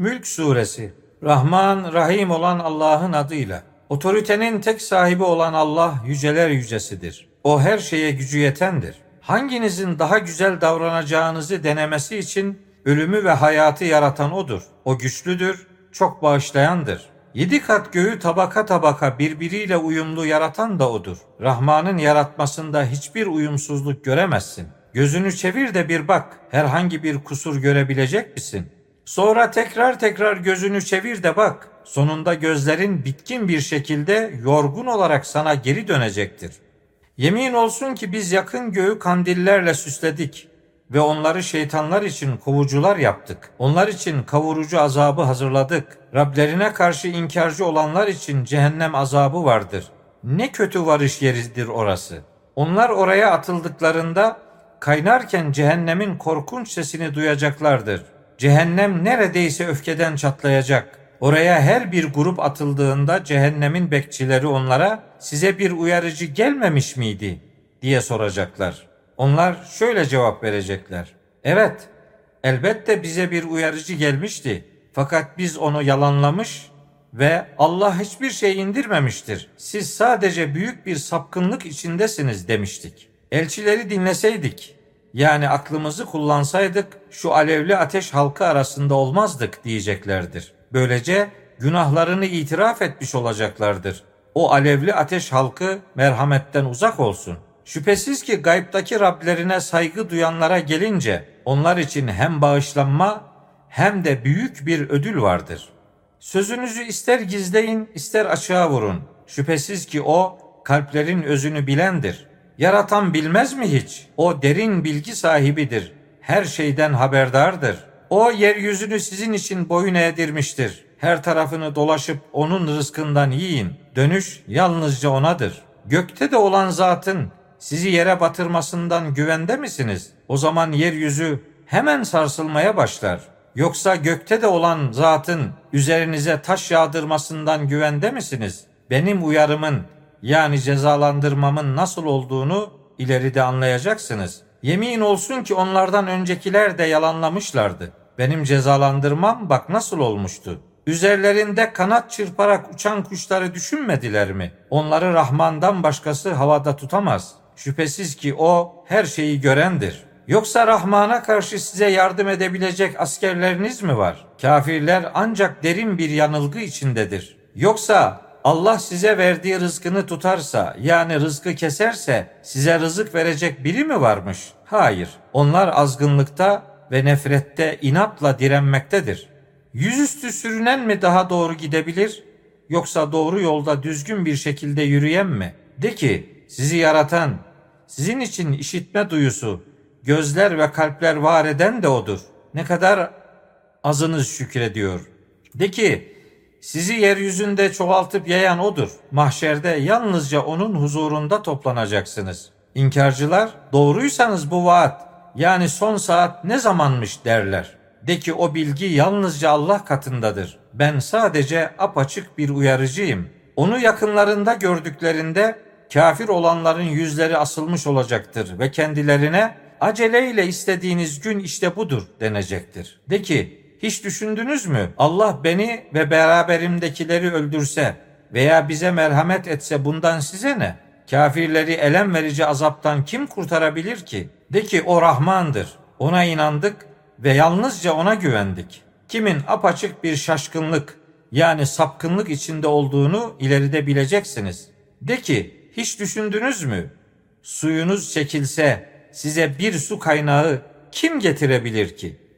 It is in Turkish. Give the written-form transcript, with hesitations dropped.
Mülk Suresi. Rahman, Rahim olan Allah'ın adıyla. Otoritenin tek sahibi olan Allah yüceler yücesidir. O her şeye gücü yetendir. Hanginizin daha güzel davranacağınızı denemesi için ölümü ve hayatı yaratan O'dur. O güçlüdür, çok bağışlayandır. 7 kat göğü tabaka tabaka birbiriyle uyumlu yaratan da O'dur. Rahman'ın yaratmasında hiçbir uyumsuzluk göremezsin. Gözünü çevir de bir bak, herhangi bir kusur görebilecek misin? Sonra tekrar gözünü çevir de bak, sonunda gözlerin bitkin bir şekilde yorgun olarak sana geri dönecektir. Yemin olsun ki biz yakın göğü kandillerle süsledik ve onları şeytanlar için kovucular yaptık. Onlar için kavurucu azabı hazırladık. Rablerine karşı inkarcı olanlar için cehennem azabı vardır. Ne kötü varış yeridir orası. Onlar oraya atıldıklarında kaynarken cehennemin korkunç sesini duyacaklardır. Cehennem neredeyse öfkeden çatlayacak. Oraya her bir grup atıldığında cehennemin bekçileri onlara "Size bir uyarıcı gelmemiş miydi?" diye soracaklar. Onlar şöyle cevap verecekler: "Evet, elbette bize bir uyarıcı gelmişti. Fakat biz onu yalanlamış ve Allah hiçbir şey indirmemiştir. Siz sadece büyük bir sapkınlık içindesiniz demiştik. Elçileri dinleseydik, yani aklımızı kullansaydık şu alevli ateş halkı arasında olmazdık" diyeceklerdir. Böylece günahlarını itiraf etmiş olacaklardır. O alevli ateş halkı merhametten uzak olsun. Şüphesiz ki gaybdaki Rablerine saygı duyanlara gelince onlar için hem bağışlanma hem de büyük bir ödül vardır. Sözünüzü ister gizleyin, ister açığa vurun. Şüphesiz ki o kalplerin özünü bilendir. Yaratan bilmez mi hiç? O derin bilgi sahibidir. Her şeyden haberdardır. O yeryüzünü sizin için boyun eğdirmiştir. Her tarafını dolaşıp onun rızkından yiyin. Dönüş yalnızca onadır. Gökte de olan zatın sizi yere batırmasından güvende misiniz? O zaman yeryüzü hemen sarsılmaya başlar. Yoksa gökte de olan zatın üzerinize taş yağdırmasından güvende misiniz? Benim uyarımın, yani cezalandırmamın nasıl olduğunu ileride anlayacaksınız. Yemin olsun ki onlardan öncekiler de yalanlamışlardı. Benim cezalandırmam bak nasıl olmuştu. Üzerlerinde kanat çırparak uçan kuşları düşünmediler mi? Onları Rahman'dan başkası havada tutamaz. Şüphesiz ki o her şeyi görendir. Yoksa Rahman'a karşı size yardım edebilecek askerleriniz mi var? Kafirler ancak derin bir yanılgı içindedir. Yoksa Allah size verdiği rızkını tutarsa, yani rızkı keserse size rızık verecek biri mi varmış? Hayır, onlar azgınlıkta ve nefrette inatla direnmektedir. Yüzüstü sürünen mi daha doğru gidebilir, yoksa doğru yolda düzgün bir şekilde yürüyen mi? De ki, sizi yaratan, sizin için işitme duyusu, gözler ve kalpler var eden de O'dur. Ne kadar azınız şükrediyor. De ki, sizi yeryüzünde çoğaltıp yayan O'dur. Mahşerde yalnızca O'nun huzurunda toplanacaksınız. İnkarcılar, doğruysanız bu vaat, yani son saat ne zamanmış derler. De ki o bilgi yalnızca Allah katındadır. Ben sadece apaçık bir uyarıcıyım. Onu yakınlarında gördüklerinde kafir olanların yüzleri asılmış olacaktır ve kendilerine aceleyle istediğiniz gün işte budur denecektir. De ki, hiç düşündünüz mü? Allah beni ve beraberimdekileri öldürse veya bize merhamet etse bundan size ne? Kafirleri elem verici azaptan kim kurtarabilir ki? De ki o Rahman'dır. Ona inandık ve yalnızca ona güvendik. Kimin apaçık bir şaşkınlık, yani sapkınlık içinde olduğunu ileride bileceksiniz. De ki, hiç düşündünüz mü? Suyunuz çekilse size bir su kaynağı kim getirebilir ki?